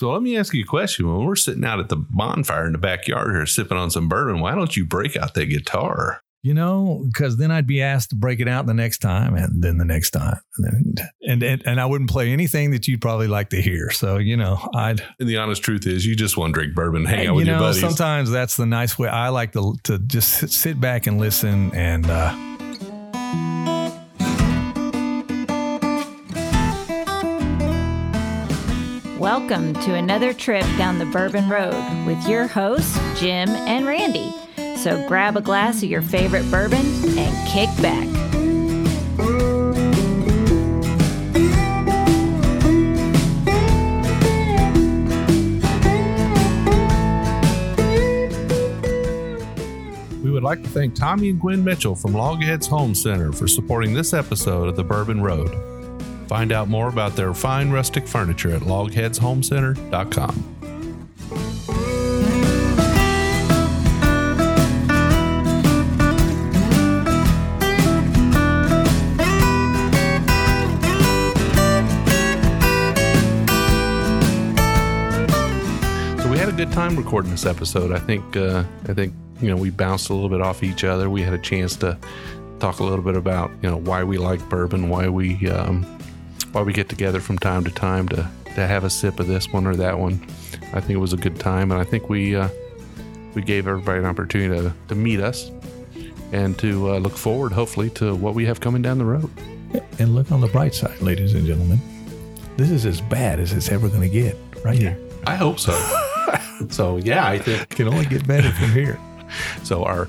So let me ask you a question. When we're sitting out at the bonfire in the backyard here sipping on some bourbon, why don't you break out that guitar? You know, because then I'd be asked to break it out the next time and then the next time. And I wouldn't play anything that you'd probably like to hear. So, you know, I'd. And the honest truth is you just want to drink bourbon, hang out with your buddies. Sometimes that's the nice way. I like to just sit back and listen and. Welcome to another trip down the Bourbon Road with your hosts, Jim and Randy. So grab a glass of your favorite bourbon and kick back. We would like to thank Tommy and Gwen Mitchell from LogHeads Home Center for supporting this episode of The Bourbon Road. Find out more about their fine rustic furniture at logheadshomecenter.com. Time recording this episode. I think we bounced a little bit off each other. We had a chance to talk a little bit about why we like bourbon, why we get together from time to time to have a sip of this one or that one. I think it was a good time, and I think we gave everybody an opportunity to meet us and to look forward, hopefully, to what we have coming down the road. And look on the bright side, ladies and gentlemen. This is as bad as it's ever going to get, right here. I hope so. So, yeah, I think it can only get better from here. So our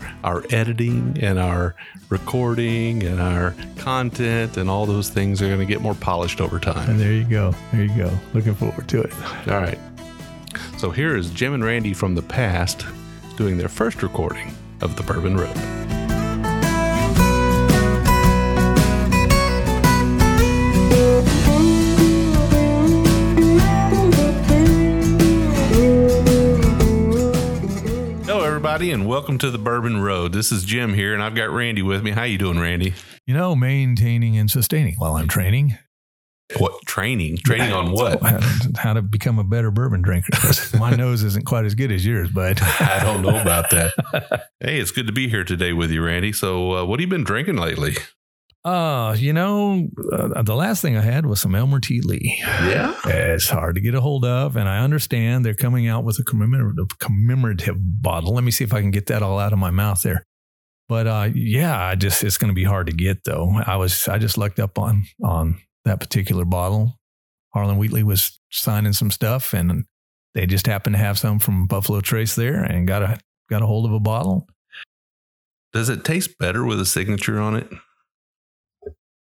editing and our recording and our content and all those things are going to get more polished over time. And there you go. There you go. Looking forward to it. All right. So here is Jim and Randy from the past doing their first recording of The Bourbon Road. And welcome to The Bourbon Road. This is Jim here, and I've got Randy with me. How you doing, Randy? You know, maintaining and sustaining while I'm training. What? Training? Training on what? How to become a better bourbon drinker. My nose isn't quite as good as yours, but I don't know about that. Hey, it's good to be here today with you, Randy. So what have you been drinking lately? The last thing I had was some Elmer T. Lee. Yeah. It's hard to get a hold of. And I understand they're coming out with a commemorative bottle. Let me see if I can get that all out of my mouth there. But, it's going to be hard to get though. I just lucked up on that particular bottle. Harlan Wheatley was signing some stuff and they just happened to have some from Buffalo Trace there and got a hold of a bottle. Does it taste better with a signature on it?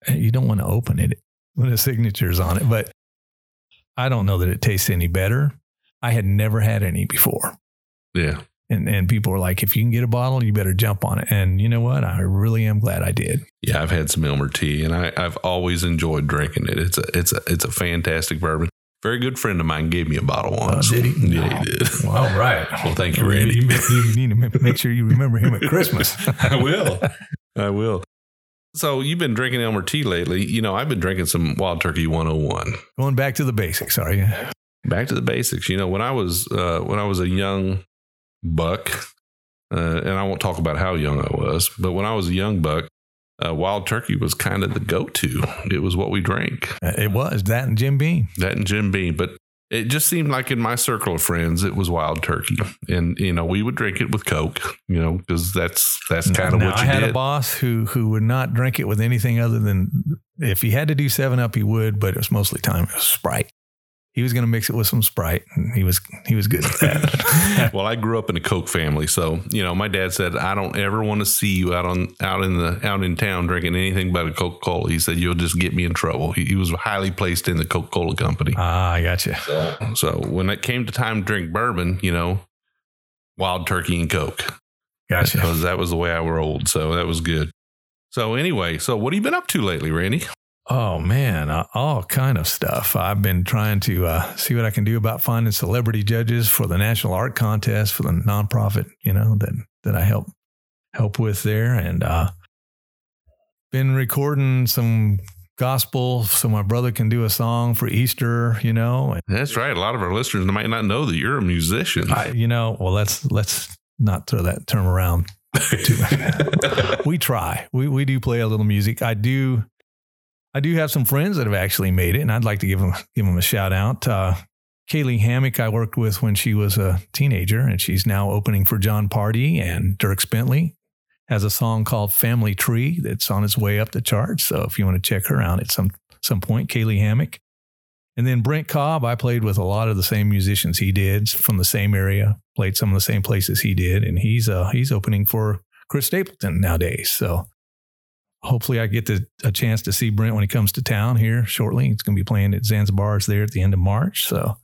You don't want to open it when a signature's on it, but I don't know that it tastes any better. I had never had any before. Yeah. And people were like, if you can get a bottle, you better jump on it. And you know what? I really am glad I did. Yeah, I've had some Elmer T, and I've always enjoyed drinking it. It's a fantastic bourbon. Very good friend of mine gave me a bottle once. Did he? Yeah, he did. Well, all right. Well, thank you, Randy. You need to make sure you remember him at Christmas. I will. So you've been drinking Elmer T lately. You know, I've been drinking some Wild Turkey 101. Going back to the basics, sorry. Back to the basics. You know, when I was a young buck, and I won't talk about how young I was, but when I was a young buck, Wild Turkey was kind of the go-to. It was what we drank. It was that and Jim Beam. But it just seemed like in my circle of friends, it was Wild Turkey. And, we would drink it with Coke, because that's kind of what you did. I had a boss who would not drink it with anything other than if he had to do 7-Up, he would, but it was mostly time. It was Sprite. He was going to mix it with some Sprite, and he was good at that. Well, I grew up in a Coke family, so my dad said, "I don't ever want to see you out in town drinking anything but a Coca-Cola." He said, "You'll just get me in trouble." He was highly placed in the Coca-Cola company. Ah, I gotcha. So when it came to time to drink bourbon, Wild Turkey and Coke. Gotcha. Because that was the way I rolled, so that was good. So anyway, what have you been up to lately, Randy? Oh, man, all kind of stuff. I've been trying to see what I can do about finding celebrity judges for the National Art Contest for the nonprofit, that I help with there. And been recording some gospel, so my brother can do a song for Easter, you know. That's right. A lot of our listeners might not know that you're a musician. Well, let's not throw that term around too much. We try. We do play a little music. I do have some friends that have actually made it, and I'd like to give them a shout out. Kaylee Hammock I worked with when she was a teenager, and she's now opening for John Pardee, and Dierks Bentley has a song called Family Tree that's on its way up the charts. So if you want to check her out at some point, Kaylee Hammock. And then Brent Cobb, I played with a lot of the same musicians he did from the same area, played some of the same places he did, and he's opening for Chris Stapleton nowadays. So hopefully I get a chance to see Brent when he comes to town here shortly. He's going to be playing at Zanzibar's there at the end of March. So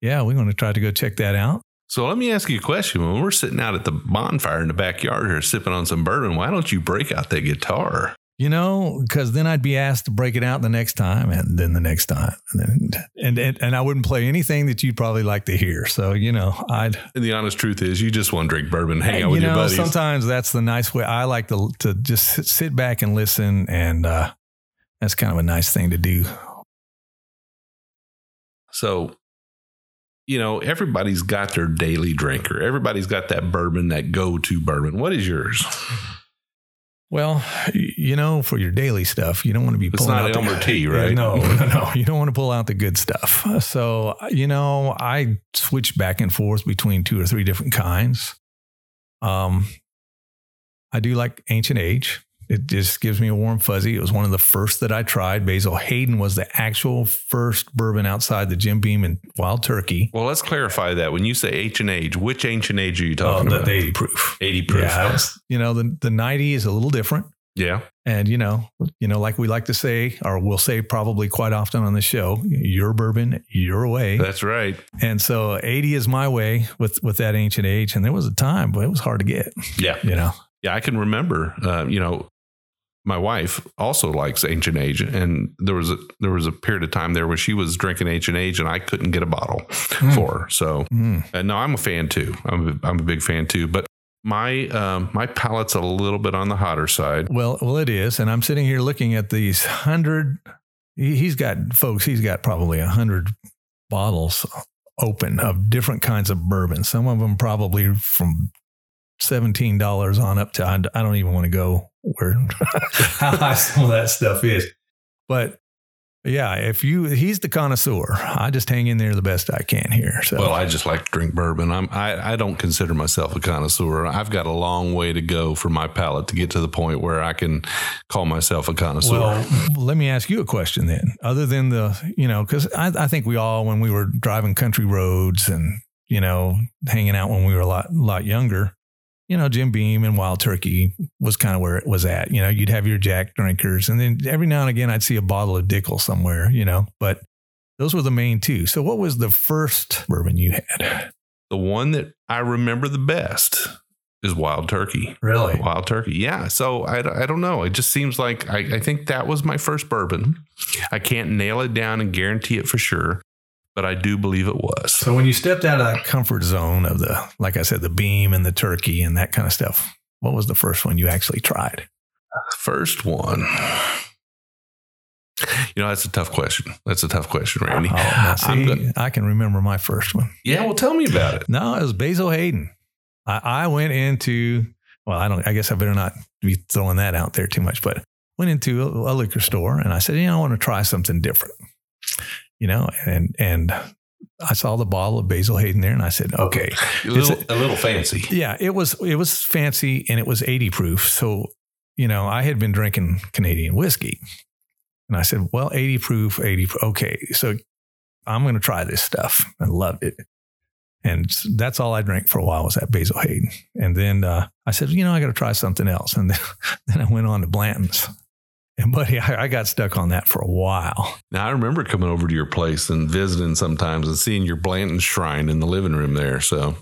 yeah, we're going to try to go check that out. So let me ask you a question. When we're sitting out at the bonfire in the backyard here sipping on some bourbon, why don't you break out that guitar? You know, because then I'd be asked to break it out the next time, and then the next time. And I wouldn't play anything that you'd probably like to hear. So, you know, And the honest truth is you just want to drink bourbon, hang out with your buddies. Sometimes that's the nice way. I like to just sit back and listen, and that's kind of a nice thing to do. So... you know, everybody's got their daily drinker. Everybody's got that bourbon, that go-to bourbon. What is yours? Well, you know, for your daily stuff, you don't want to be pulling out. It's not Elmer T, right? No. You don't want to pull out the good stuff. So, you know, I switch back and forth between two or three different kinds. I do like Ancient Age. It just gives me a warm fuzzy. It was one of the first that I tried. Basil Hayden was the actual first bourbon outside the Jim Beam and Wild Turkey. Well, let's clarify that. When you say Ancient Age, which Ancient Age are you talking about? The 80 proof. 80 proof. Yeah, you know, the 90 is a little different. Yeah. And, you know, like we like to say, or we'll say probably quite often on the show, your bourbon, your way. That's right. And so 80 is my way with that Ancient Age. And there was a time, but it was hard to get. Yeah. You know? Yeah, I can remember, my wife also likes Ancient Age, and there was a period of time there where she was drinking Ancient Age, and I couldn't get a bottle for her. So no, I'm a fan too. I'm a big fan too. But my palate's a little bit on the hotter side. Well, it is, and I'm sitting here looking at these 100. He's got probably 100 bottles open of different kinds of bourbon. Some of them probably from $17 on up to, I don't even want to go where how high some of that stuff is. But yeah, he's the connoisseur. I just hang in there the best I can here. So. Well, I just like to drink bourbon. I don't consider myself a connoisseur. I've got a long way to go for my palate to get to the point where I can call myself a connoisseur. Well, let me ask you a question then. Other than because I think we all, when we were driving country roads and, you know, hanging out when we were a lot younger, you know, Jim Beam and Wild Turkey was kind of where it was at. You know, you'd have your Jack drinkers, and then every now and again, I'd see a bottle of Dickel somewhere, you know, but those were the main two. So what was the first bourbon you had? The one that I remember the best is Wild Turkey. Really? Wild Turkey. Yeah. So I don't know. It just seems like I think that was my first bourbon. I can't nail it down and guarantee it for sure, but I do believe it was. So when you stepped out of that comfort zone of the, like I said, the Beam and the Turkey and that kind of stuff, what was the first one you actually tried? First one. You know, that's a tough question. Randy. I can remember my first one. Yeah. Well, tell me about it. No, it was Basil Hayden. I went into, well, I guess I better not be throwing that out there too much, but went into a liquor store and I said, I want to try something different. You know, and I saw the bottle of Basil Hayden there, and I said, "Okay, a little fancy." Yeah, it was fancy, and it was 80 proof. So, you know, I had been drinking Canadian whiskey, and I said, "Well, 80 proof. Okay, so I'm going to try this stuff." I loved it, and that's all I drank for a while was that Basil Hayden. And then I said, I got to try something else, and then I went on to Blanton's. And buddy, I got stuck on that for a while. Now I remember coming over to your place and visiting sometimes and seeing your Blanton's shrine in the living room there. So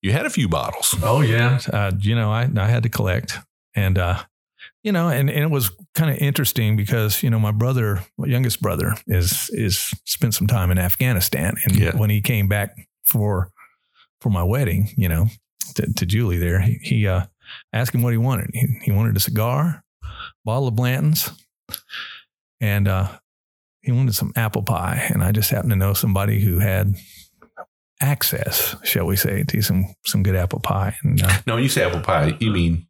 you had a few bottles. Oh yeah. I had to collect and, and it was kind of interesting because, my youngest brother is spent some time in Afghanistan. And when he came back for my wedding, to Julie there, he asked him what he wanted. He wanted a cigar, bottle of Blanton's, And he wanted some apple pie. And I just happened to know somebody who had access, shall we say, to some good apple pie. And, no, you say apple pie, you mean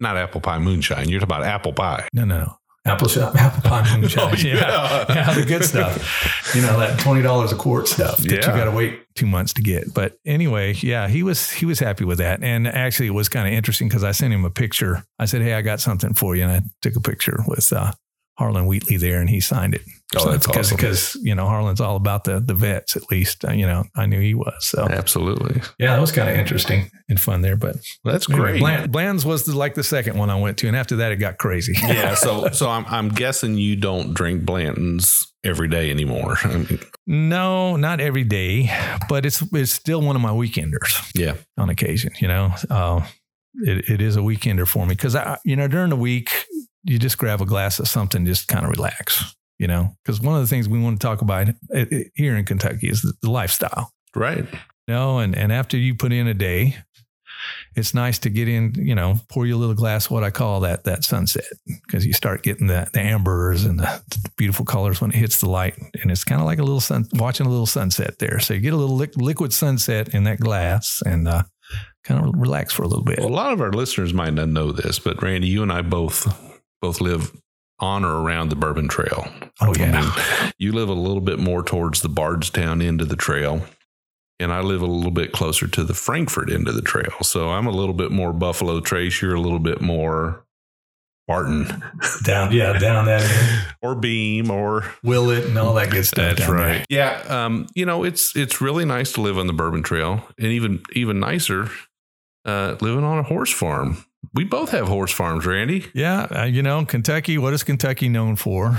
not apple pie moonshine. You're talking about apple pie. No. Apple pie moonshine. Yeah, the good stuff. You know, that $20 a quart stuff that you got to wait 2 months to get. But anyway, yeah, he was happy with that. And actually, it was kind of interesting because I sent him a picture. I said, "Hey, I got something for you," and I took a picture with Harlan Wheatley there, and he signed it. Oh, that's awesome. Because, you know, Harlan's all about the vets, at least, you know, I knew he was. So absolutely. Yeah, that was kind of interesting and fun there, but that's great. Bland's was the second one I went to. And after that, it got crazy. Yeah. So I'm guessing you don't drink Blanton's every day anymore. I mean, no, not every day, but it's still one of my weekenders. Yeah. On occasion, you know, it is a weekender for me because during the week, you just grab a glass of something, just kind of relax. You know, because one of the things we want to talk about here in Kentucky is the lifestyle. Right. You know, and after you put in a day, it's nice to get in, you know, pour you a little glass of what I call that sunset, because you start getting the ambers and the beautiful colors when it hits the light. And it's kind of like watching a little sunset there. So you get a little liquid sunset in that glass and kind of relax for a little bit. Well, a lot of our listeners might not know this, but Randy, you and I both live on or around the Bourbon Trail. Oh, yeah. I mean, you live a little bit more towards the Bardstown end of the trail, and I live a little bit closer to the Frankfort end of the trail. So I'm a little bit more Buffalo Trace. You're a little bit more Barton. Down that end. Or Beam or Willett and all that good stuff. That's right. There. Yeah. You know, it's really nice to live on the Bourbon Trail, and even nicer living on a horse farm. We both have horse farms, Randy. Yeah. You know, Kentucky, what is Kentucky known for?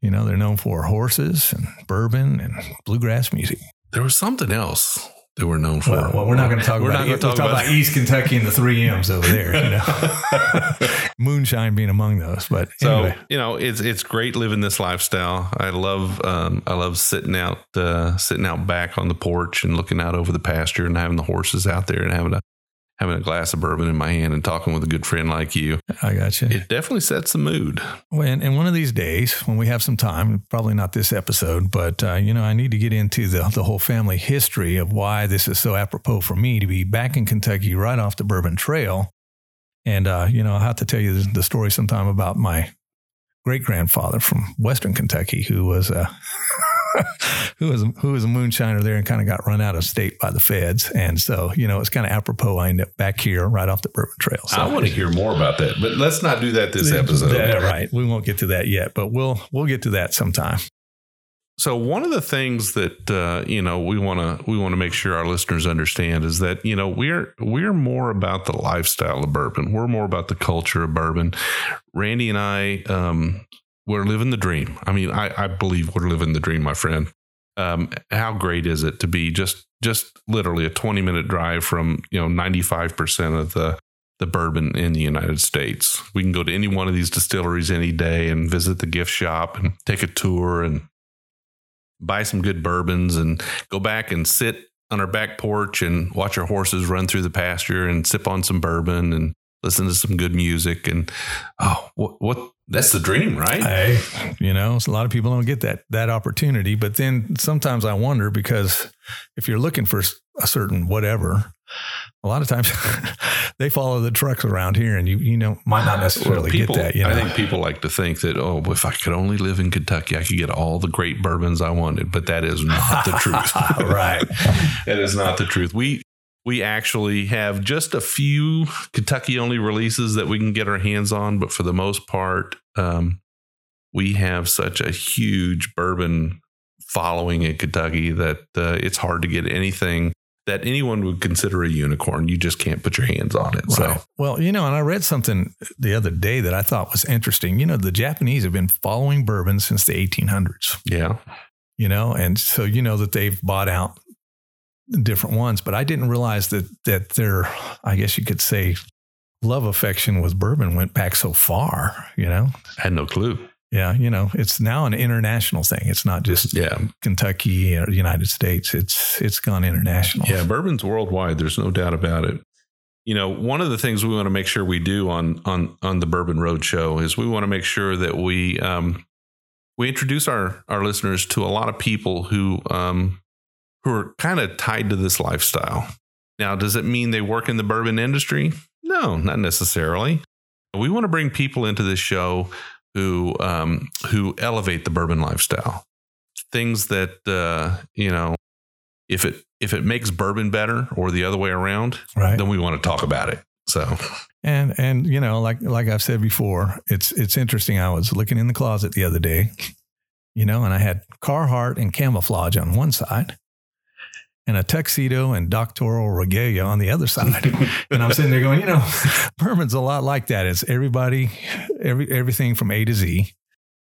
You know, they're known for horses and bourbon and bluegrass music. There was something else they were known for. Well, we're not going to talk about it. We're talking about East Kentucky and the 3 M's over there, you know. Moonshine being among those. But anyway. So, you know, it's great living this lifestyle. I love sitting out back on the porch and looking out over the pasture and having the horses out there and having a glass of bourbon in my hand and talking with a good friend like you. I got you. It definitely sets the mood. Well, and one of these days when we have some time, probably not this episode, but, you know, I need to get into the whole family history of why this is so apropos for me to be back in Kentucky right off the Bourbon Trail. And, you know, I'll have to tell you the story sometime about my great-grandfather from Western Kentucky who was a moonshiner there and kind of got run out of state by the feds. And so, you know, it's kind of apropos. I end up back here right off the Bourbon Trail. So I want to hear more about that, but let's not do that this episode. Yeah, right. We won't get to that yet, but we'll get to that sometime. So one of the things that, you know, we want to make sure our listeners understand is that, you know, we're more about the lifestyle of bourbon. We're more about the culture of bourbon. Randy and I, we're living the dream. I mean, I believe we're living the dream, my friend. How great is it to be just literally a 20-minute drive from, you know, 95% of the bourbon in the United States? We can go to any one of these distilleries any day and visit the gift shop and take a tour and buy some good bourbons and go back and sit on our back porch and watch our horses run through the pasture and sip on some bourbon and listen to some good music. And what that's the dream, right? You know, a lot of people don't get that opportunity. But then sometimes I wonder, because if you're looking for a certain whatever, a lot of times they follow the trucks around here, and you know, might not necessarily get that. You know? I think people like to think that, oh, if I could only live in Kentucky, I could get all the great bourbons I wanted. But that is not the truth. Right. That is not the truth. We actually have just a few Kentucky-only releases that we can get our hands on, but for the most part, we have such a huge bourbon following in Kentucky that it's hard to get anything that anyone would consider a unicorn. You just can't put your hands on it. Right. So, well, you know, and I read something the other day that I thought was interesting. You know, the Japanese have been following bourbon since the 1800s. Yeah. You know, and so you know that they've bought out different ones, but I didn't realize that their, I guess you could say, love affection with bourbon went back so far, you know? I had no clue. Yeah. You know, it's now an international thing. It's not just Kentucky or the United States. It's gone international. Yeah. Bourbon's worldwide. There's no doubt about it. You know, one of the things we want to make sure we do on the Bourbon Road show is we want to make sure that we we introduce our listeners to a lot of people who are kind of tied to this lifestyle. Now, does it mean they work in the bourbon industry? No, not necessarily. We want to bring people into this show who elevate the bourbon lifestyle. Things that, if it makes bourbon better or the other way around, right, then we want to talk about it. So, and you know, like I've said before, it's interesting. I was looking in the closet the other day, and I had Carhartt and camouflage on one side and a tuxedo and doctoral regalia on the other side. And I'm sitting there going, bourbon's a lot like that. It's everything from A to Z.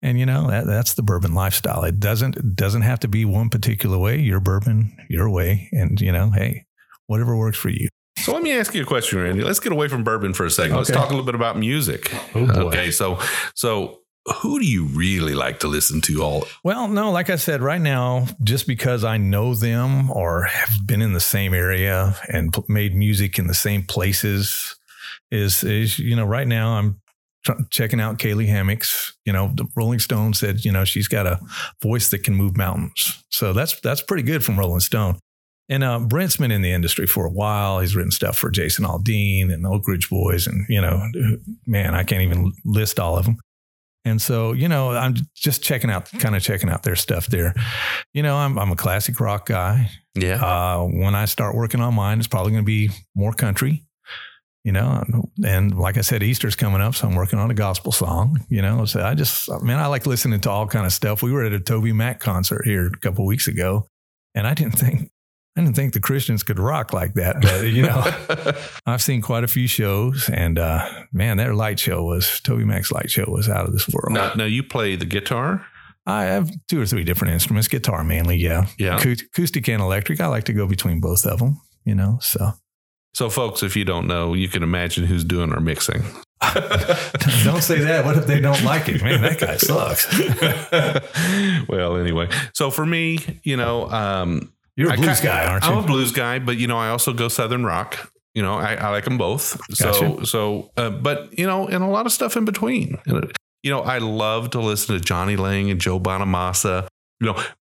And that's the bourbon lifestyle. It doesn't have to be one particular way. Your bourbon, your way. And hey, whatever works for you. So let me ask you a question, Randy. Let's get away from bourbon for a second. Okay. Let's talk a little bit about music. Oh, okay. So who do you really like to listen to? Well, no, like I said, right now, just because I know them or have been in the same area and made music in the same places is right now I'm checking out Kaylee Hammock's. The Rolling Stone said, she's got a voice that can move mountains. So that's pretty good from Rolling Stone. And Brent's been in the industry for a while. He's written stuff for Jason Aldean and Oak Ridge Boys. And, man, I can't even list all of them. And so, I'm just checking out their stuff there. I'm a classic rock guy. Yeah. When I start working on mine, it's probably going to be more country. And like I said, Easter's coming up, so I'm working on a gospel song, so I like listening to all kind of stuff. We were at a Toby Mac concert here a couple of weeks ago, and I didn't think the Christians could rock like that, but I've seen quite a few shows, and man, their light show was, Toby Mac's light show was out of this world. Now you play the guitar? I have two or three different instruments, guitar mainly, yeah. Acoustic and electric. I like to go between both of them, so. So, folks, if you don't know, you can imagine who's doing our mixing. Don't say that. What if they don't like it? Man, that guy sucks. Well, anyway. So, for me, you're a blues guy, aren't you? I'm a blues guy, but, I also go Southern rock. I like them both. Gotcha. So, and a lot of stuff in between. I love to listen to Johnny Lang and Joe Bonamassa,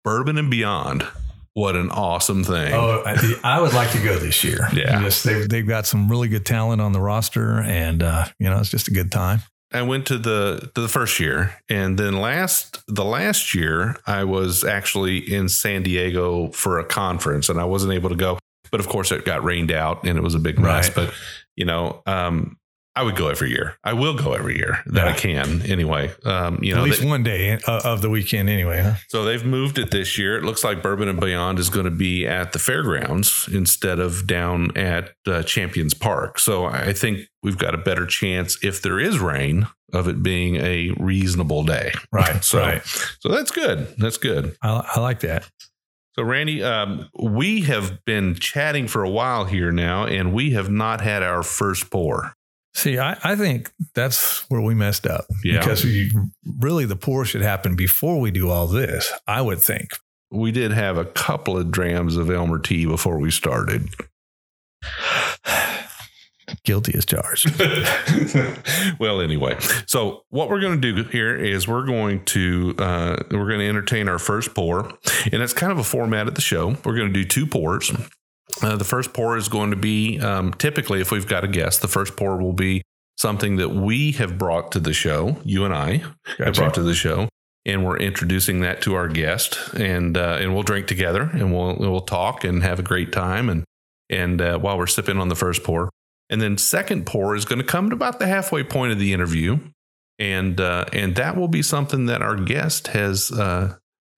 Bourbon and Beyond. What an awesome thing. Oh, I would like to go this year. Yeah. They've got some really good talent on the roster, and, it's just a good time. I went to the first year, and then the last year I was actually in San Diego for a conference, and I wasn't able to go, but of course it got rained out and it was a big mess, right. But, I would go every year. I will go every year that I can anyway. At least one day of the weekend anyway. Huh? So they've moved it this year. It looks like Bourbon and Beyond is going to be at the fairgrounds instead of down at Champions Park. So I think we've got a better chance, if there is rain, of it being a reasonable day. Right. So that's good. That's good. I like that. So, Randy, we have been chatting for a while here now, and we have not had our first pour. See, I think that's where we messed up. Yeah. Because really the pour should happen before we do all this, I would think. We did have a couple of drams of Elmer T before we started. Guilty as charged. Well, anyway, so what we're going to do here is we're going to entertain our first pour. And it's kind of a format of the show. We're going to do two pours. The first pour is going to be, typically, if we've got a guest, the first pour will be something that we have brought to the show. You and I have brought to the show, and we're introducing that to our guest, and we'll drink together, and we'll talk and have a great time. And while we're sipping on the first pour, and then second pour is going to come to about the halfway point of the interview. And that will be something that our guest has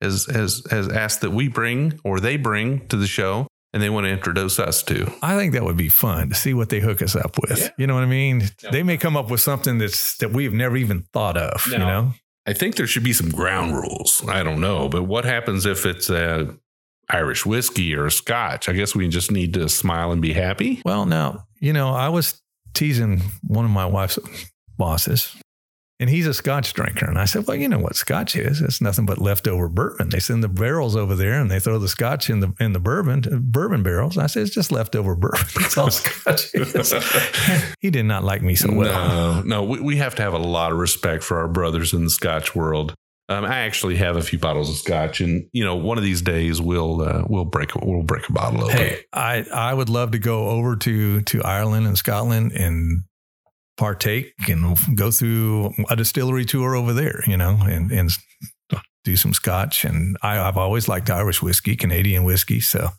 asked that we bring, or they bring to the show. And they want to introduce us to. I think that would be fun to see what they hook us up with. Yeah. You know what I mean? No. They may come up with something that we've never even thought of. No. I think there should be some ground rules. I don't know. But what happens if it's a Irish whiskey or a Scotch? I guess we just need to smile and be happy. Well, now, I was teasing one of my wife's bosses. And he's a Scotch drinker. And I said, well, you know what Scotch is? It's nothing but leftover bourbon. They send the barrels over there and they throw the Scotch in the bourbon barrels. And I said, it's just leftover bourbon. It's all Scotch is. He did not like me so well. No, we have to have a lot of respect for our brothers in the Scotch world. I actually have a few bottles of scotch, and you know, one of these days we'll break a bottle open. Hey, I would love to go over to Ireland and Scotland and partake and go through a distillery tour over there, you know, and do some scotch. And I've always liked Irish whiskey, Canadian whiskey. So,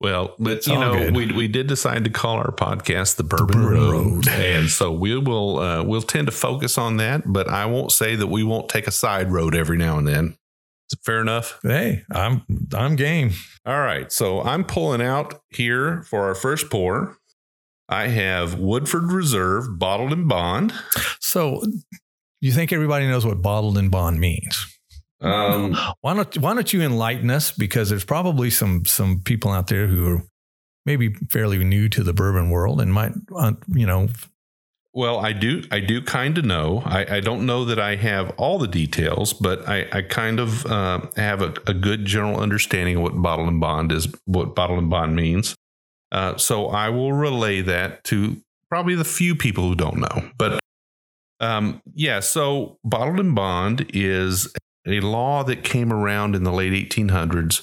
well, but you know, good. we did decide to call our podcast the Bourbon Road. And so we will, we'll tend to focus on that, but I won't say that we won't take a side road every now and then. Fair enough. Hey, I'm game. All right. So I'm pulling out here for our first pour. I have Woodford Reserve Bottled and Bond. So you think everybody knows what bottled and bond means? Why don't you enlighten us? Because there's probably some people out there who are maybe fairly new to the bourbon world and might, you know. Well, I do kind of know. I don't know that I have all the details, but I kind of have a good general understanding of what bottled and bond is, what bottled and bond means. So I will relay that to probably the few people who don't know. But yeah, so bottled and bond is a law that came around in the late 1800s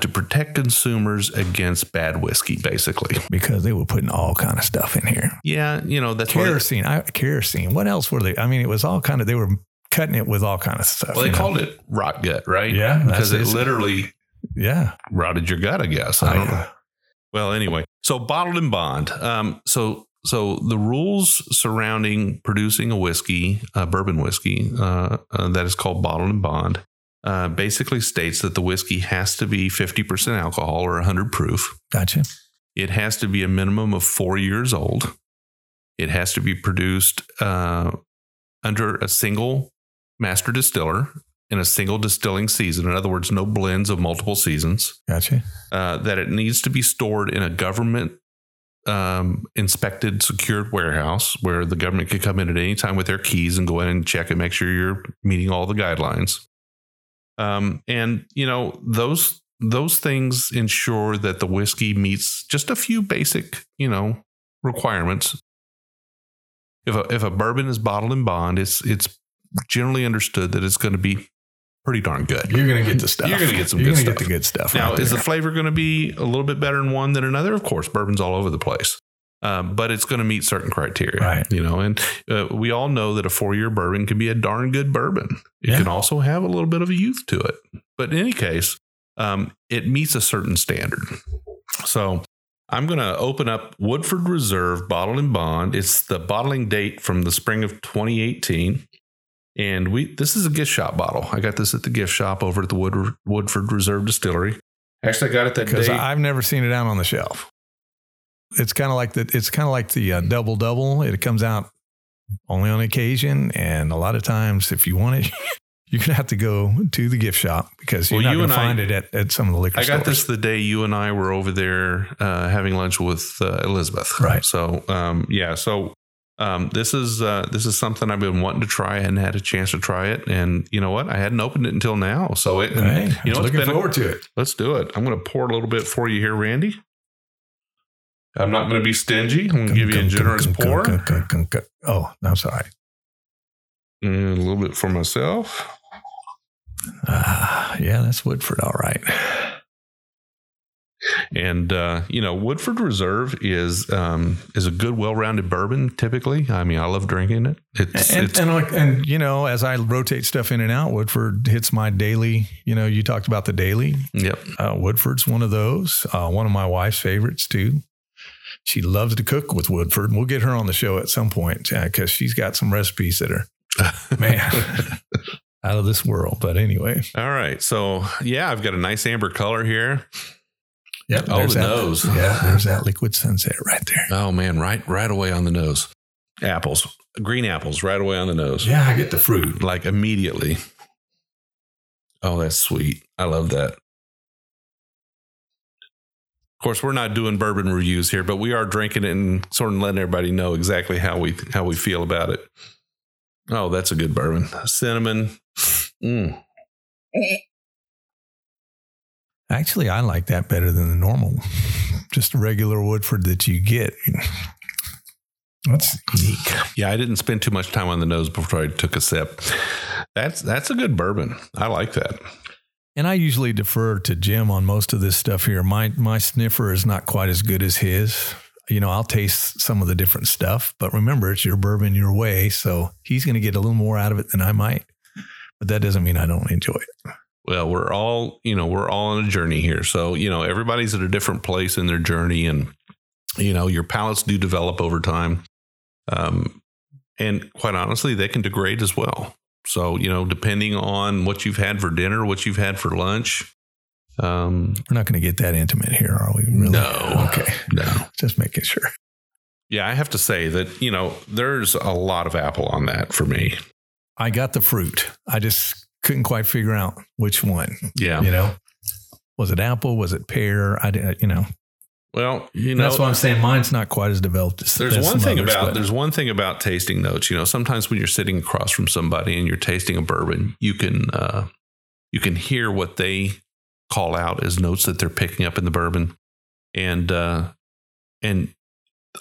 to protect consumers against bad whiskey, basically. Because they were putting all kind of stuff in here. Yeah, you know, that's kerosene. Kerosene. What else were they? I mean, it was all kind of, they were cutting it with all kind of stuff. Well, they called it rot gut, right? Yeah. Because it literally rotted your gut, I guess. I don't know. Well, anyway, so bottled and bond. So the rules surrounding producing a whiskey, a bourbon whiskey, that is called bottled and bond, basically states that the whiskey has to be 50% alcohol or 100 proof. Gotcha. It has to be a minimum of 4 years old. It has to be produced under a single master distiller in a single distilling season. In other words, no blends of multiple seasons. Gotcha. That it needs to be stored in a government inspected, secured warehouse where the government could come in at any time with their keys and go in and check and make sure you're meeting all the guidelines. And you know, those things ensure that the whiskey meets just a few basic, you know, requirements. If a bourbon is bottled and bond, it's generally understood that it's going to be pretty darn good. You're going to get the stuff. You're going to get some good stuff. You're going to get the good stuff. Now, is the flavor going to be a little bit better in one than another? Of course, bourbon's all over the place, but it's going to meet certain criteria, right? You know, and we all know that a 4 year bourbon can be a darn good bourbon. It can also have a little bit of a youth to it, but in any case, it meets a certain standard. So I'm going to open up Woodford Reserve Bottled and Bond. It's the bottling date from the spring of 2018. And this is a gift shop bottle. I got this at the gift shop over at the Woodford Reserve Distillery. Actually, I got it that day because I've never seen it out on the shelf. It's kind of like the double double. It comes out only on occasion, and a lot of times, if you want it, you're gonna have to go to the gift shop because you're not gonna find it at some of the liquor stores. I got this the day you and I were over there having lunch with Elizabeth. Right. So yeah. So. This is something I've been wanting to try and had a chance to try it. And you know what? I hadn't opened it until now. So it, and, hey, you know, looking forward to it. Let's do it. I'm going to pour a little bit for you here, Randy. I'm not going to be stingy. I'm going to give you a generous pour. Oh, I'm sorry. And a little bit for myself. Yeah, that's Woodford. All right. And, you know, Woodford Reserve is a good, well-rounded bourbon, typically. I mean, I love drinking it. And you know, as I rotate stuff in and out, Woodford hits my daily, you know, you talked about the daily. Yep. Woodford's one of those, one of my wife's favorites, too. She loves to cook with Woodford. We'll get her on the show at some point because she's got some recipes that are, man, out of this world. But anyway. All right. So, yeah, I've got a nice amber color here. Yep. Oh, the nose. Yeah, there's that liquid sunset right there. Oh, man, right away on the nose. Apples, green apples, right away on the nose. Yeah, I get the fruit. Like immediately. Oh, that's sweet. I love that. Of course, we're not doing bourbon reviews here, but we are drinking it and sort of letting everybody know exactly how we feel about it. Oh, that's a good bourbon. Cinnamon. Mm. Actually, I like that better than the normal, just regular Woodford that you get. That's unique. Yeah, I didn't spend too much time on the nose before I took a sip. That's a good bourbon. I like that. And I usually defer to Jim on most of this stuff here. My sniffer is not quite as good as his. You know, I'll taste some of the different stuff, but remember, it's your bourbon your way, so he's going to get a little more out of it than I might. But that doesn't mean I don't enjoy it. Well, we're all on a journey here. So, you know, everybody's at a different place in their journey, and, you know, your palates do develop over time. And quite honestly, they can degrade as well. So, you know, depending on what you've had for dinner, what you've had for lunch. We're not going to get that intimate here, are we? Really? No. Okay. No. Just making sure. Yeah, I have to say that, you know, there's a lot of apple on that for me. I got the fruit. I just couldn't quite figure out which one. Yeah. You know, was it apple? Was it pear? I didn't, you know. Well, you know, that's why I'm saying mine's not quite as developed as there's one thing about tasting notes. You know, sometimes when you're sitting across from somebody and you're tasting a bourbon, you can hear what they call out as notes that they're picking up in the bourbon, and all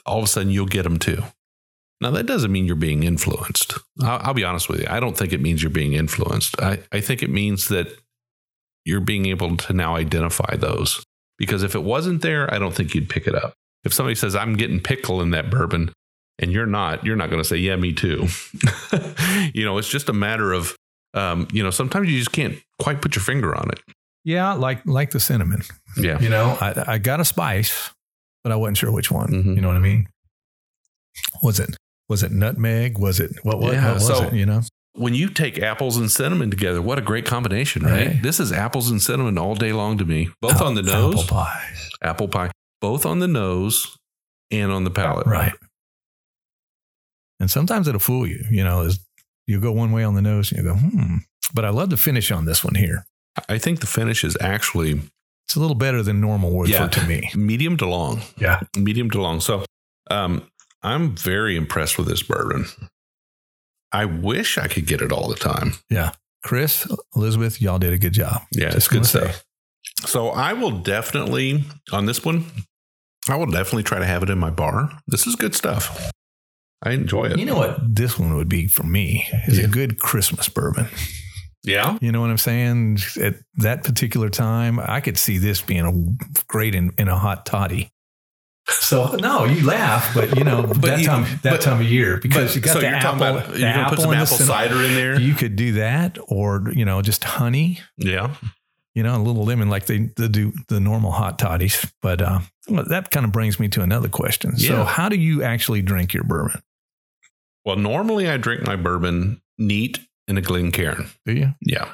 of a sudden you'll get them too. Now, that doesn't mean you're being influenced. I'll be honest with you. I don't think it means you're being influenced. I think it means that you're being able to now identify those. Because if it wasn't there, I don't think you'd pick it up. If somebody says, I'm getting pickle in that bourbon, and you're not going to say, yeah, me too. You know, it's just a matter of, you know, sometimes you just can't quite put your finger on it. Yeah, like the cinnamon. Yeah. You know, I got a spice, but I wasn't sure which one. Mm-hmm. You know what I mean? Was it nutmeg? Was it what was it? You know, when you take apples and cinnamon together, what a great combination, right? This is apples and cinnamon all day long to me, both on the nose, apple pie, both on the nose and on the palate, right? And sometimes it'll fool you. You know, you go one way on the nose and you go, But I love the finish on this one here. I think the finish is actually it's a little better than normal Woodford to me, medium to long. Yeah, medium to long. So, I'm very impressed with this bourbon. I wish I could get it all the time. Yeah. Chris, Elizabeth, y'all did a good job. Yeah, it's good stuff. So I will definitely, on this one, try to have it in my bar. This is good stuff. I enjoy it. You know what this one would be for me is a good Christmas bourbon. Yeah. You know what I'm saying? At that particular time, I could see this being a great in a hot toddy. So no, you laugh, but you know that time of year because you got so the apple. You're gonna put some apple cider in there. You could do that, or you know, just honey. Yeah, you know, a little lemon like they do the normal hot toddies. But that kind of brings me to another question. Yeah. So how do you actually drink your bourbon? Well, normally I drink my bourbon neat in a Glencairn. Do you? Yeah.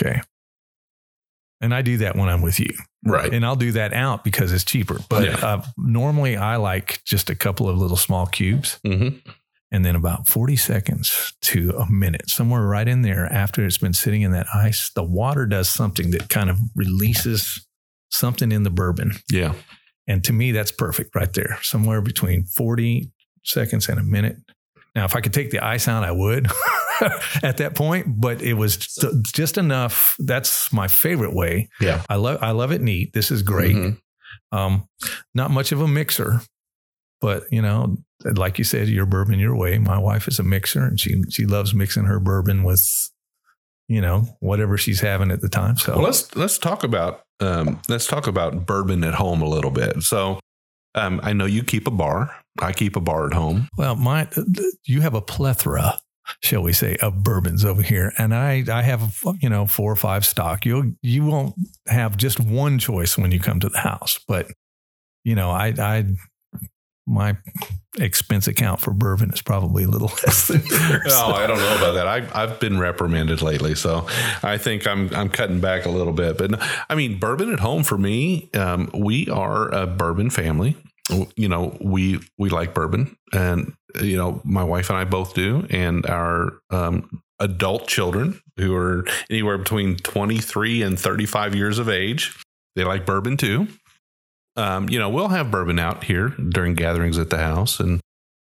Okay. And I do that when I'm with you. Right. And I'll do that out because it's cheaper. But normally I like just a couple of little small cubes and then about 40 seconds to a minute, somewhere right in there after it's been sitting in that ice, the water does something that kind of releases something in the bourbon. Yeah. And to me, that's perfect right there. Somewhere between 40 seconds and a minute. Now, if I could take the ice out, I would. At that point, but it was just enough. That's my favorite way. Yeah. I love it neat. This is great. Mm-hmm. Not much of a mixer, but you know, like you said, your bourbon your way. My wife is a mixer and she loves mixing her bourbon with, you know, whatever she's having at the time. So well, let's talk about bourbon at home a little bit. So I know you keep a bar. I keep a bar at home. Well, you have a plethora, shall we say, of bourbons over here. And I have, you know, 4 or 5 stock. You won't have just one choice when you come to the house, but you know, my expense account for bourbon is probably a little less than yours. Oh, I don't know about that. I've been reprimanded lately, so I think I'm cutting back a little bit, but no, I mean, bourbon at home for me, we are a bourbon family. You know, we like bourbon and, you know, my wife and I both do. And our adult children who are anywhere between 23 and 35 years of age, they like bourbon too. You know, we'll have bourbon out here during gatherings at the house. And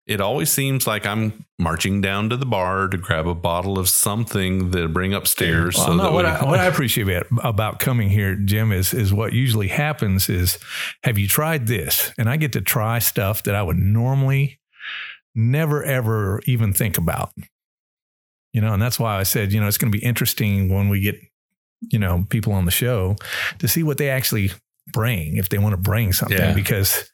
it always seems like I'm marching down to the bar to grab a bottle of something to bring upstairs. Well, so no, what I appreciate about coming here, Jim, is what usually happens is, have you tried this? And I get to try stuff that I would normally never, ever even think about, you know. And that's why I said, you know, it's going to be interesting when we get, you know, people on the show to see what they actually bring, if they want to bring something, because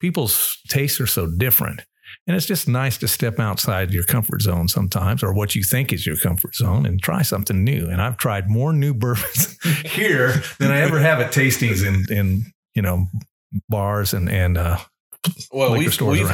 people's tastes are so different. And it's just nice to step outside your comfort zone sometimes, or what you think is your comfort zone, and try something new. And I've tried more new bourbons here than I ever have at tastings in you know, bars and well, we've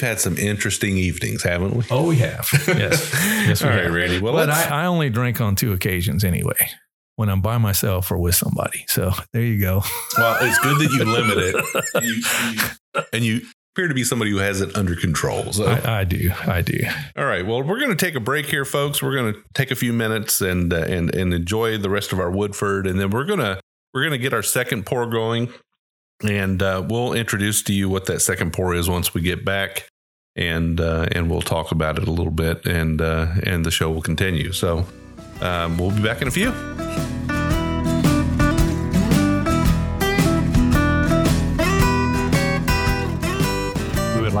had some interesting evenings, haven't we? Oh, we have. Yes, we have. All right, Randy. Well, but I only drink on two occasions anyway, when I'm by myself or with somebody. So there you go. Well, it's good that you limit it, and you appear to be somebody who has it under control. So I do. All right. Well, we're going to take a break here, folks. We're going to take a few minutes and enjoy the rest of our Woodford, and then we're going to get our second pour going, and we'll introduce to you what that second pour is once we get back, and we'll talk about it a little bit, and the show will continue. So we'll be back in a few. I'd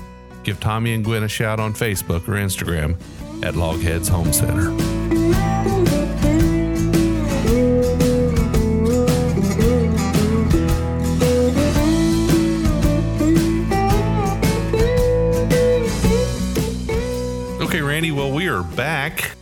give Tommy and Gwen a shout on Facebook or Instagram at LogHeads Home Center. Okay, Randy, well, we are back.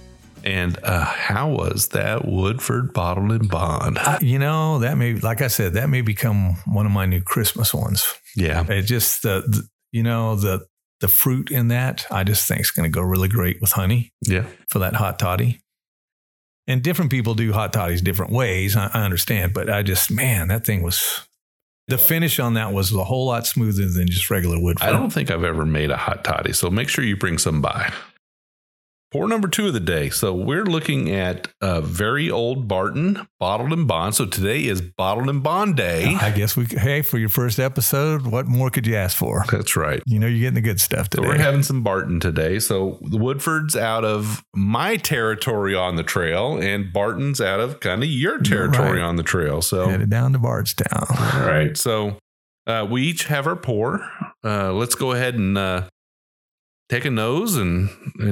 And how was that Woodford Bottled and Bond? You know, that may become one of my new Christmas ones. Yeah. It just, the fruit in that, I just think it's going to go really great with honey. Yeah, for that hot toddy. And different people do hot toddies different ways. I understand, but that thing was, the finish on that was a whole lot smoother than just regular Woodford. I don't think I've ever made a hot toddy, so make sure you bring some by. Pour number 2 of the day. So we're looking at Very Old Barton, Bottled and Bond. So today is Bottled and Bond Day. I guess for your first episode, what more could you ask for? That's right. You know, you're getting the good stuff today. So we're having some Barton today. So the Woodford's out of my territory on the trail, and Barton's out of kind of your territory on the trail. So headed down to Bardstown. All right. So we each have our pour. Let's go ahead and take a nose and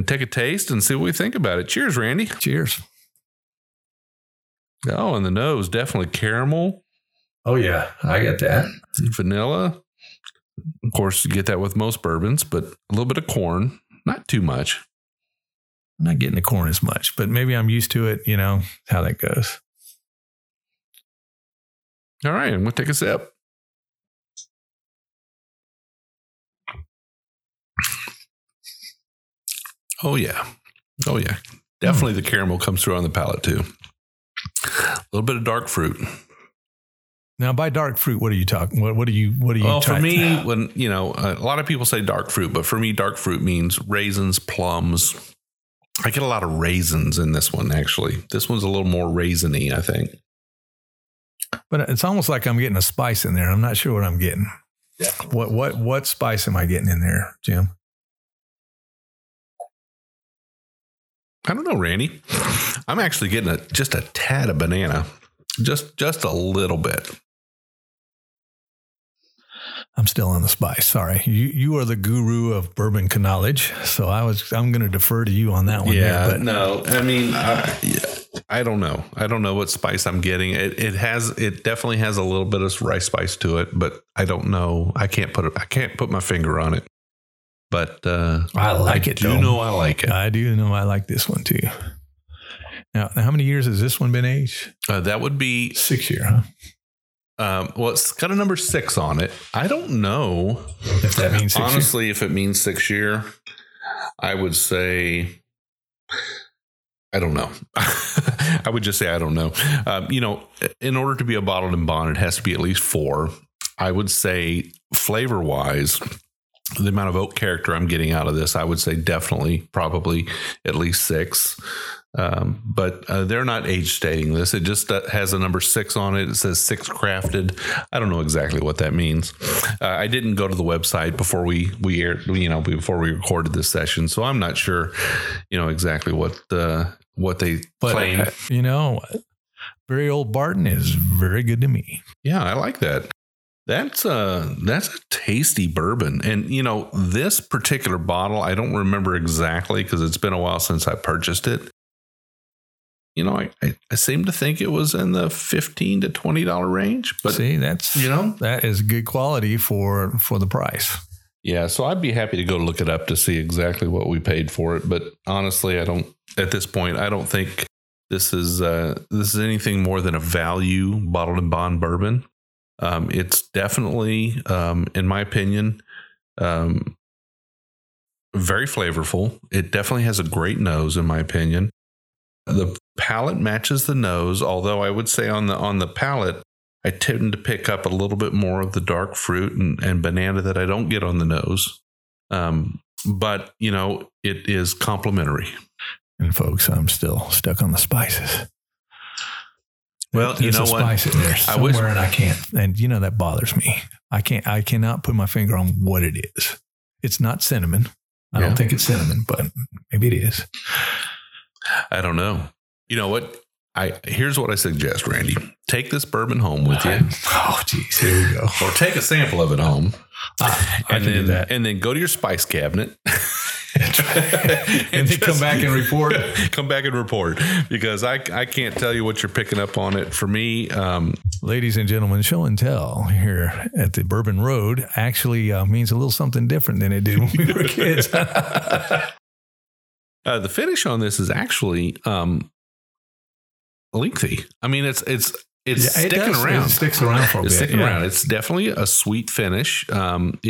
take a taste and see what we think about it. Cheers, Randy. Cheers. Oh, and the nose, definitely caramel. Oh, yeah. I get that. Vanilla. Of course, you get that with most bourbons, but a little bit of corn. Not too much. I'm not getting the corn as much, but maybe I'm used to it. You know how that goes. All right. And we'll take a sip. Oh, yeah. Oh, yeah. Definitely The caramel comes through on the palate, too. A little bit of dark fruit. Now, by dark fruit, what are you talking? What are you? Well, for me, when a lot of people say dark fruit, but for me, dark fruit means raisins, plums. I get a lot of raisins in this one, actually. This one's a little more raisiny, I think. But it's almost like I'm getting a spice in there. I'm not sure what I'm getting. Yeah. What spice am I getting in there, Jim? I don't know, Randy. I'm actually getting just a tad of banana, just a little bit. I'm still on the spice. Sorry, you are the guru of bourbon knowledge, so I'm going to defer to you on that one. Yeah, there, but no, I mean, I don't know. I don't know what spice I'm getting. It definitely has a little bit of rice spice to it, but I don't know. I can't put my finger on it. But I do know I like this one too. Now how many years has this one been aged? That would be 6 years, huh? Well, it's got a number 6 on it. I don't know if that means 6 years. Honestly, if it means 6 year, I would say I don't know. I would just say I don't know. In order to be a bottled and bond, it has to be at least 4. I would say flavor wise, the amount of oak character I'm getting out of this, I would say definitely, probably at least 6. But they're not age stating this. It just has a number 6 on it. It says 6 crafted. I don't know exactly what that means. I didn't go to the website before we aired, before we recorded this session. So I'm not sure, exactly what they claim. Very Old Barton is very good to me. Yeah, I like that. That's a tasty bourbon. And, this particular bottle, I don't remember exactly because it's been a while since I purchased it. I seem to think it was in the $15 to $20 range. But see, that is good quality for the price. Yeah. So I'd be happy to go look it up to see exactly what we paid for it. But honestly, I don't think this is anything more than a value bottled and bond bourbon. It's definitely, in my opinion, very flavorful. It definitely has a great nose, in my opinion. The palate matches the nose, although I would say on the palate, I tend to pick up a little bit more of the dark fruit and banana that I don't get on the nose. But, it is complimentary. And folks, I'm still stuck on the spices. Well, there's what? Spice in there somewhere, and I can't. And that bothers me. I cannot put my finger on what it is. It's not cinnamon. I don't think it's cinnamon, but maybe it is. I don't know. You know what? Here's what I suggest, Randy. Take this bourbon home with you. Oh, geez. Here we go. Or take a sample of it home. And then go to your spice cabinet. and then come back and report because I can't tell you what you're picking up on it. For me, ladies and gentlemen, show and tell here at the Bourbon Road actually means a little something different than it did when we were kids. The finish on this is actually lengthy. I mean, it's sticking around. It sticks around for a bit. It's sticking around. It's definitely a sweet finish. But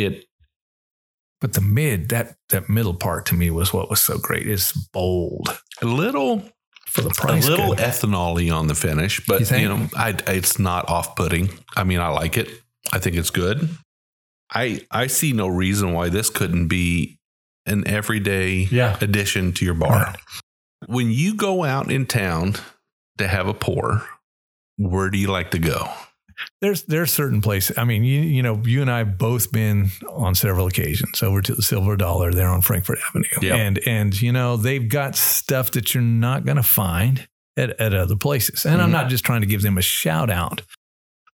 the that middle part to me was what was so great. It's bold. A little for the price. A little ethanol-y on the finish, but it's not off-putting. I mean, I like it. I think it's good. I see no reason why this couldn't be an everyday addition to your bar. Right. When you go out in town to have a pour, where do you like to go? There's certain places. I mean, you and I have both been on several occasions over to the Silver Dollar there on Frankfurt Avenue. Yep. And they've got stuff that you're not going to find at other places. And I'm not just trying to give them a shout out,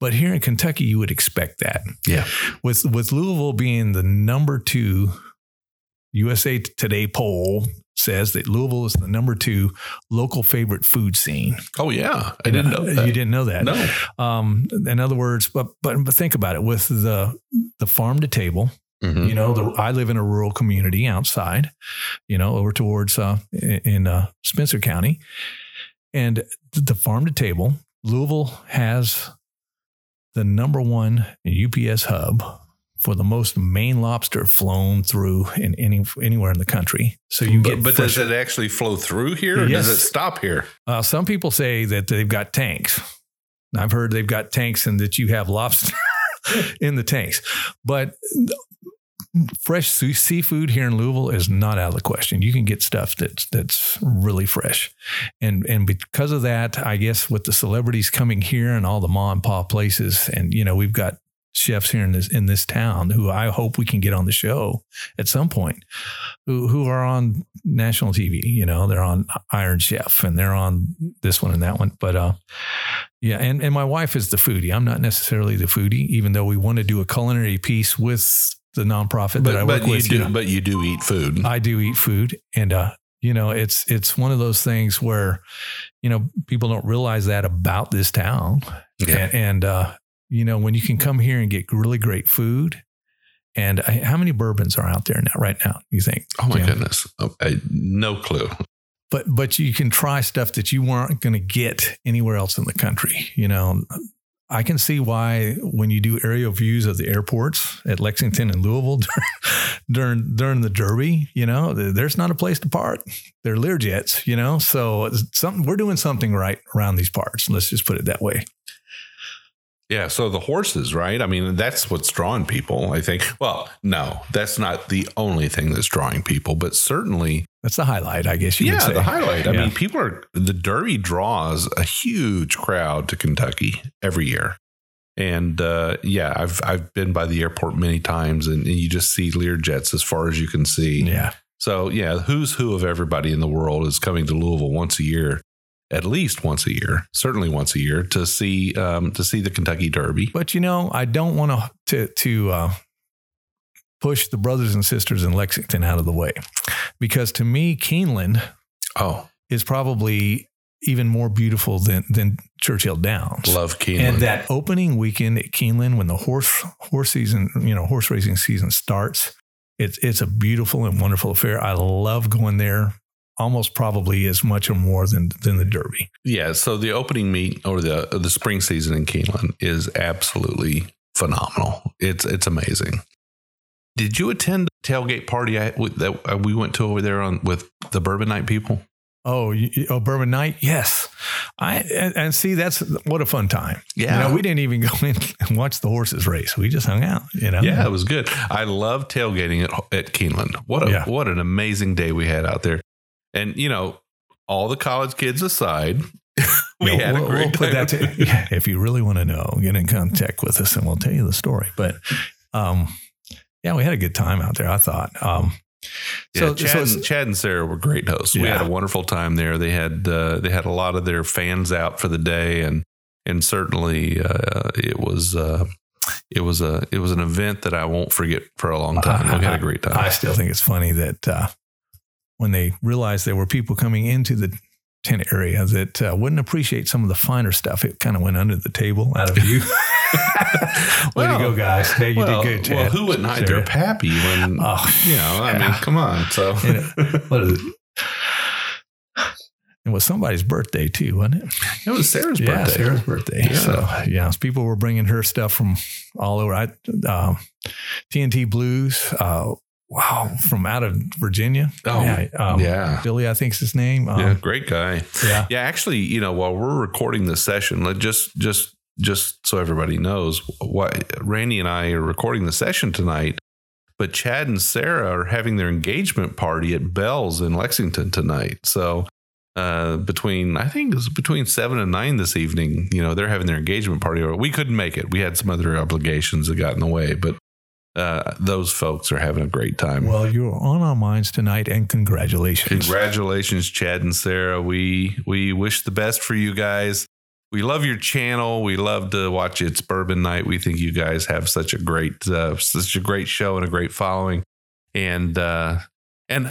but here in Kentucky, you would expect that. Yeah. With Louisville being the number 2 USA Today poll says that Louisville is the number 2 local favorite food scene. Oh yeah. I didn't know that. You didn't know that. No. In other words, but think about it with the farm to table, I live in a rural community outside, over towards, in Spencer County, and the farm to table, Louisville has the number 1 UPS hub for the most Maine lobster flown through in anywhere in the country. So you get. But does it actually flow through here? Or yes. Does it stop here? Some people say that they've got tanks. I've heard they've got tanks and that you have lobster in the tanks. But fresh seafood here in Louisville is not out of the question. You can get stuff that's really fresh. And because of that, I guess with the celebrities coming here and all the ma and pa places, and, we've got chefs here in this town who I hope we can get on the show at some point who are on national TV, they're on Iron Chef and they're on this one and that one. But, And my wife is the foodie. I'm not necessarily the foodie, even though we want to do a culinary piece with the nonprofit that I work with. But you do eat food. I do eat food. And, it's one of those things where, people don't realize that about this town. Yeah. And when you can come here and get really great food And how many bourbons are out there now, right now, you think? Oh, my goodness. No clue. But you can try stuff that you weren't going to get anywhere else in the country. You know, I can see why when you do aerial views of the airports at Lexington and Louisville during the Derby, you know, there's not a place to park. They're Learjets, you know, so we're doing something right around these parts. Let's just put it that way. Yeah. So the horses, right? I mean, that's what's drawing people, I think. Well, no, that's not the only thing that's drawing people, but certainly that's the highlight, I guess you would say. Yeah, the highlight. I mean, the Derby draws a huge crowd to Kentucky every year. And I've been by the airport many times and you just see Learjets as far as you can see. Yeah. So who's who of everybody in the world is coming to Louisville once a year. At least once a year, certainly once a year, to see the Kentucky Derby. But you know, I don't want to push the brothers and sisters in Lexington out of the way, because to me, Keeneland is probably even more beautiful than Churchill Downs. Love Keeneland. And that opening weekend at Keeneland, when the horse racing season starts, it's a beautiful and wonderful affair. I love going there. Almost probably as much or more than the Derby. Yeah. So the opening meet or the spring season in Keeneland is absolutely phenomenal. It's amazing. Did you attend the tailgate party that we went to over there with the Bourbon Night people? Oh, Bourbon Night. Yes. And see, that's what a fun time. Yeah. You know, we didn't even go in and watch the horses race. We just hung out, you know? Yeah, it was good. I love tailgating at Keeneland. What an amazing day we had out there. And, you know, all the college kids aside, we had a great time. Put that if you really want to know, get in contact with us and we'll tell you the story. But, we had a good time out there, I thought. Chad and Sarah were great hosts. Yeah. We had a wonderful time there. They had a lot of their fans out for the day. And certainly it was an event that I won't forget for a long time. We had a great time. I still think it's funny that when they realized there were people coming into the tent area that wouldn't appreciate some of the finer stuff, it kind of went under the table out of view. Way to go, guys. Hey, you did good, Chad. Well, who wouldn't hide their pappy when, come on. So what is it? It was somebody's birthday too, wasn't it? It was Sarah's birthday. Sarah's birthday. Yeah. So people were bringing her stuff from all over. TNT Blues, wow, from out of Virginia. Oh, yeah. Billy, I think is his name. Great guy. Yeah. Yeah. Actually, you know, while we're recording this session, let's just so everybody knows why Randy and I are recording the session tonight, but Chad and Sarah are having their engagement party at Bell's in Lexington tonight. So, between 7 and 9 this evening, you know, they're having their engagement party. We couldn't make it. We had some other obligations that got in the way, but those folks are having a great time. Well, you're on our minds tonight, and congratulations. Congratulations, Chad and Sarah. We wish the best for you guys. We love your channel. We love to watch It's Bourbon Night. We think you guys have such a great show and a great following. And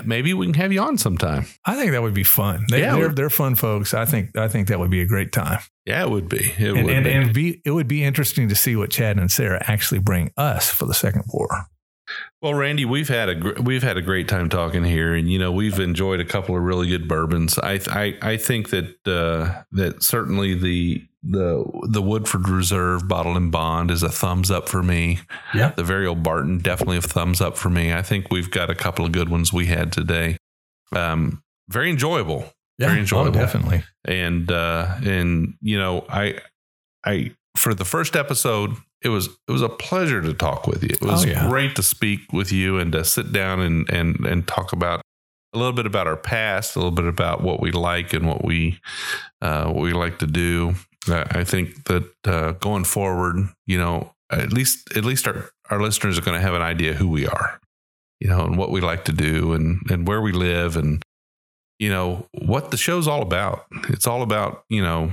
maybe we can have you on sometime. I think that would be fun. They're fun folks. I think that would be a great time. Yeah, it would be. It would be interesting to see what Chad and Sarah actually bring us for the second pour. Well, Randy, we've had a great time talking here, and you know we've enjoyed a couple of really good bourbons. I think that certainly the Woodford Reserve Bottle and Bond is a thumbs up for me. Yeah, the Very Old Barton definitely a thumbs up for me. I think we've got a couple of good ones we had today. Very enjoyable. Yeah, very enjoyable, definitely. And you know I for the first episode. It was a pleasure to talk with you. It was great to speak with you and to sit down and talk about a little bit about our past, a little bit about what we like and what we like to do. I think that going forward, you know, at least our listeners are going to have an idea who we are, you know, and what we like to do and where we live and, you know, what the show's all about. It's all about, you know,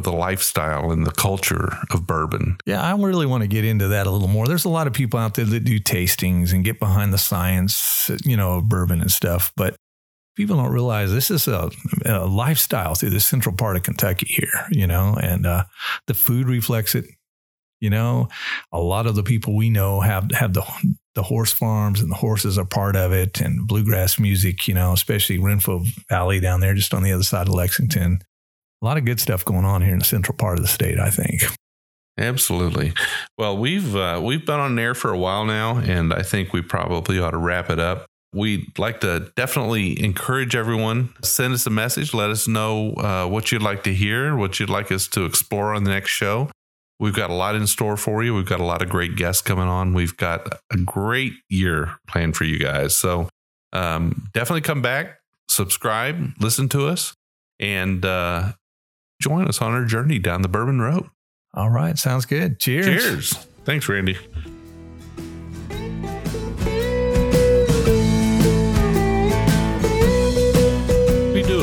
the lifestyle and the culture of bourbon. Yeah, I really want to get into that a little more. There's a lot of people out there that do tastings and get behind the science, you know, of bourbon and stuff. But people don't realize this is a lifestyle through the central part of Kentucky here, you know, and the food reflects it. You know, a lot of the people we know have the horse farms, and the horses are part of it, and bluegrass music, you know, especially Renfrew Valley down there just on the other side of Lexington. A lot of good stuff going on here in the central part of the state, I think. Absolutely. Well, we've been on air for a while now, and I think we probably ought to wrap it up. We'd like to definitely encourage everyone. Send us a message. Let us know what you'd like to hear, what you'd like us to explore on the next show. We've got a lot in store for you. We've got a lot of great guests coming on. We've got a great year planned for you guys. So definitely come back, subscribe, listen to us, and join us on our journey down the Bourbon Road. All right. Sounds good. Cheers. Cheers. Thanks, Randy. We do